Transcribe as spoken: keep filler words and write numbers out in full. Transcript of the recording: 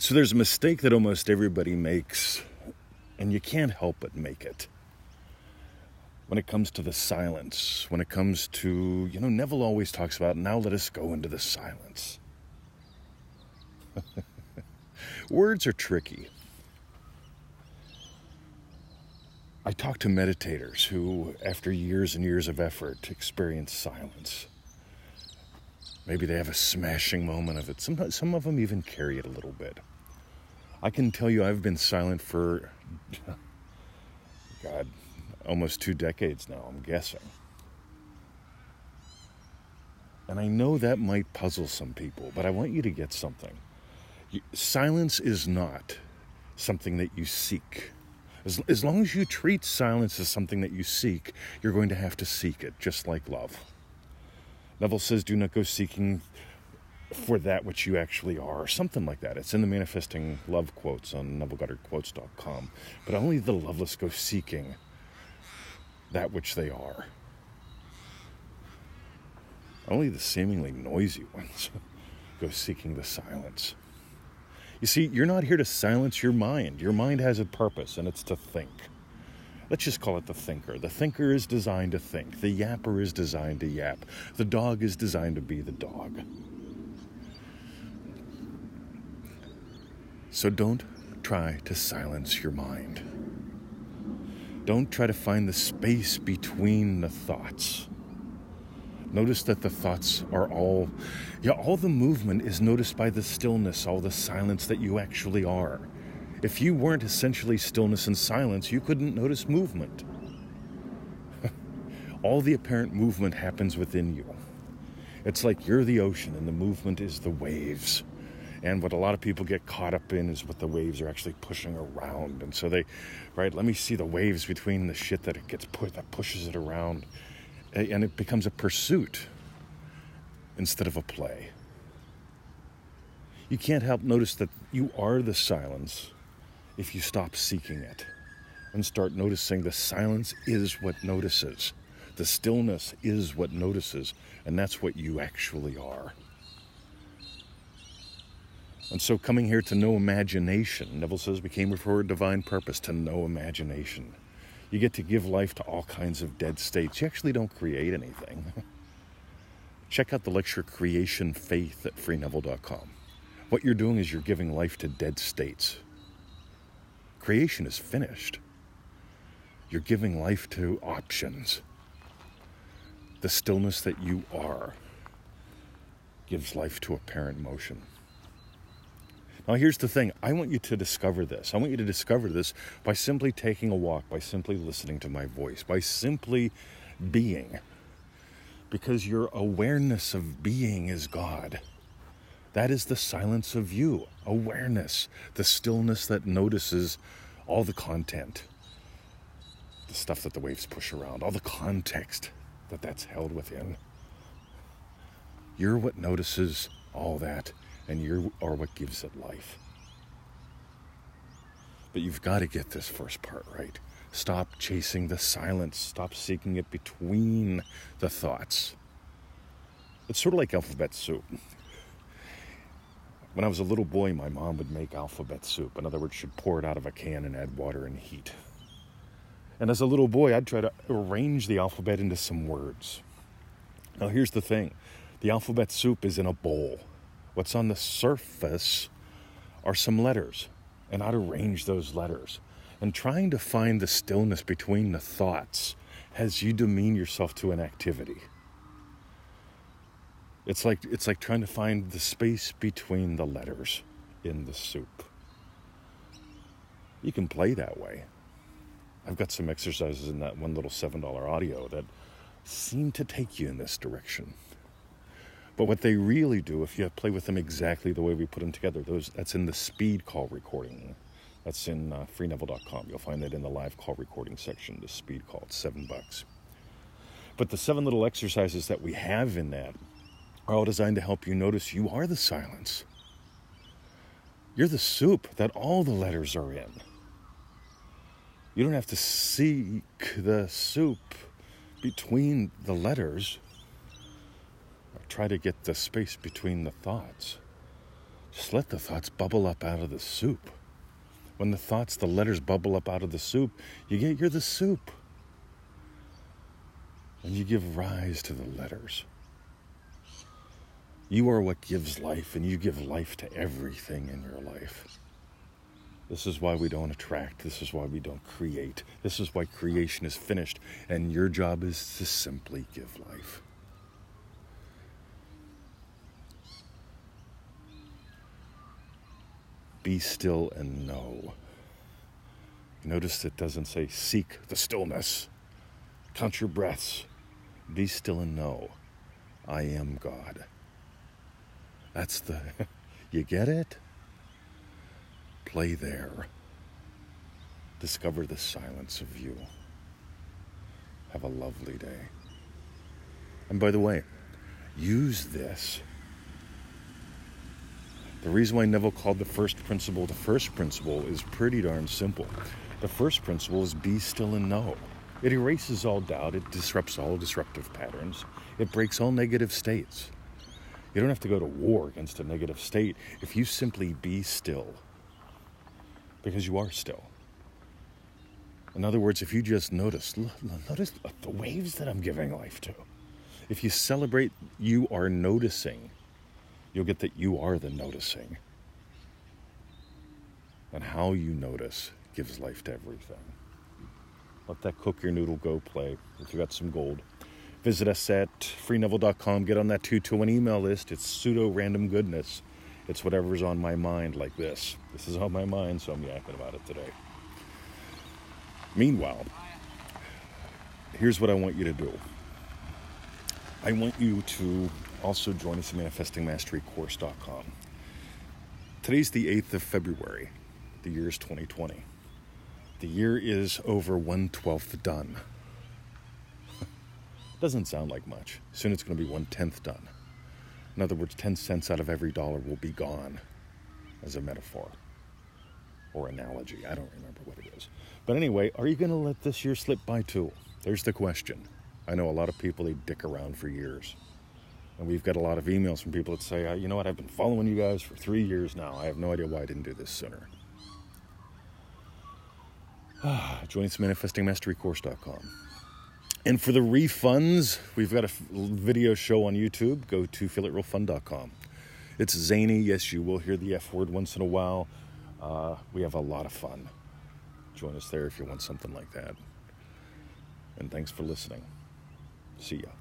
So there's a mistake that almost everybody makes, and you can't help but make it. When it comes to the silence, when it comes to, you know, Neville always talks about, now let us go into the silence. Words are tricky. I talk to meditators who, after years and years of effort, experience silence. Maybe they have a smashing moment of it. Sometimes, some of them even carry it a little bit. I can tell you I've been silent for, God, almost two decades now, I'm guessing. And I know that might puzzle some people, but I want you to get something. Silence is not something that you seek. As, as long as you treat silence as something that you seek, you're going to have to seek it, just like love. Neville says, do not go seeking for that which you actually are, or something like that. It's in the Manifesting Love Quotes on neville goddard quotes dot com. But only the loveless go seeking that which they are. Only the seemingly noisy ones go seeking the silence. You see, you're not here to silence your mind. Your mind has a purpose, and it's to think. Let's just call it the thinker. The thinker is designed to think. The yapper is designed to yap. The dog is designed to be the dog. So don't try to silence your mind. Don't try to find the space between the thoughts. Notice that the thoughts are all, yeah, all the movement is noticed by the stillness, all the silence that you actually are. If you weren't essentially stillness and silence, you couldn't notice movement. All the apparent movement happens within you. It's like you're the ocean and the movement is the waves. And what a lot of people get caught up in is what the waves are actually pushing around. And so they, right, let me see the waves between the shit that it gets put, that pushes it around. And it becomes a pursuit instead of a play. You can't help notice that you are the silence if you stop seeking it and start noticing the silence is what notices. The stillness is what notices. And that's what you actually are. And so coming here to no imagination, Neville says, we came for a divine purpose, to no imagination. You get to give life to all kinds of dead states. You actually don't create anything. Check out the lecture, Creation Faith, at free neville dot com. What you're doing is you're giving life to dead states. Creation is finished. You're giving life to options. The stillness that you are gives life to apparent motion. Now, here's the thing. I want you to discover this. I want you to discover this by simply taking a walk, by simply listening to my voice, by simply being. Because your awareness of being is God. That is the silence of you. Awareness. The stillness that notices all the content. The stuff that the waves push around. All the context that that's held within. You're what notices all that. And you are what gives it life. But you've got to get this first part right. Stop chasing the silence. Stop seeking it between the thoughts. It's sort of like alphabet soup. When I was a little boy, my mom would make alphabet soup. In other words, she'd pour it out of a can and add water and heat. And as a little boy, I'd try to arrange the alphabet into some words. Now, here's the thing. The alphabet soup is in a bowl. What's on the surface are some letters, and I'd arrange those letters. And trying to find the stillness between the thoughts has you demean yourself to inactivity. It's like it's like trying to find the space between the letters in the soup. You can play that way. I've got some exercises in that one little seven dollar audio that seem to take you in this direction. But what they really do, if you play with them exactly the way we put them together, those that's in the speed call recording. That's in uh, free neville dot com. You'll find that in the live call recording section, the speed call. It's seven bucks. But the seven little exercises that we have in that are all designed to help you notice you are the silence. You're the soup that all the letters are in. You don't have to seek the soup between the letters. Try to get the space between the thoughts. Just let the thoughts bubble up out of the soup. When the thoughts, the letters bubble up out of the soup, you get, you're the soup. And you give rise to the letters. You are what gives life, and you give life to everything in your life. This is why we don't attract. This is why we don't create. This is why creation is finished, and your job is to simply give life. Be still and know. Notice it doesn't say seek the stillness. Count your breaths. Be still and know. I am God. That's the... You get it? Play there. Discover the silence of you. Have a lovely day. And by the way, use this. The reason why Neville called the first principle the first principle is pretty darn simple. The first principle is be still and know. It erases all doubt. It disrupts all disruptive patterns. It breaks all negative states. You don't have to go to war against a negative state if you simply be still. Because you are still. In other words, if you just notice, notice the waves that I'm giving life to. If you celebrate you are noticing, you'll get that you are the noticing. And how you notice gives life to everything. Let that cook your noodle, go play. If you got some gold, visit us at free neville dot com. Get on that two to one email list. It's pseudo-random goodness. It's whatever's on my mind like this. This is on my mind, so I'm yakking about it today. Meanwhile, here's what I want you to do. I want you to also join us at manifesting mastery course dot com. Today's the eighth of February. The year is twenty twenty. The year is over one twelfth done. Doesn't sound like much. Soon it's going to be one tenth done. In other words, ten cents out of every dollar will be gone, as a metaphor or analogy. I don't remember what it is. But anyway, are you going to let this year slip by too? There's the question. I know a lot of people, they dick around for years. And we've got a lot of emails from people that say, you know what, I've been following you guys for three years now. I have no idea why I didn't do this sooner. Join us at manifesting mastery course dot com. And for the refunds, we've got a video show on YouTube. Go to feel it real fun dot com. It's zany. Yes, you will hear the F word once in a while. Uh, we have a lot of fun. Join us there if you want something like that. And thanks for listening. See ya.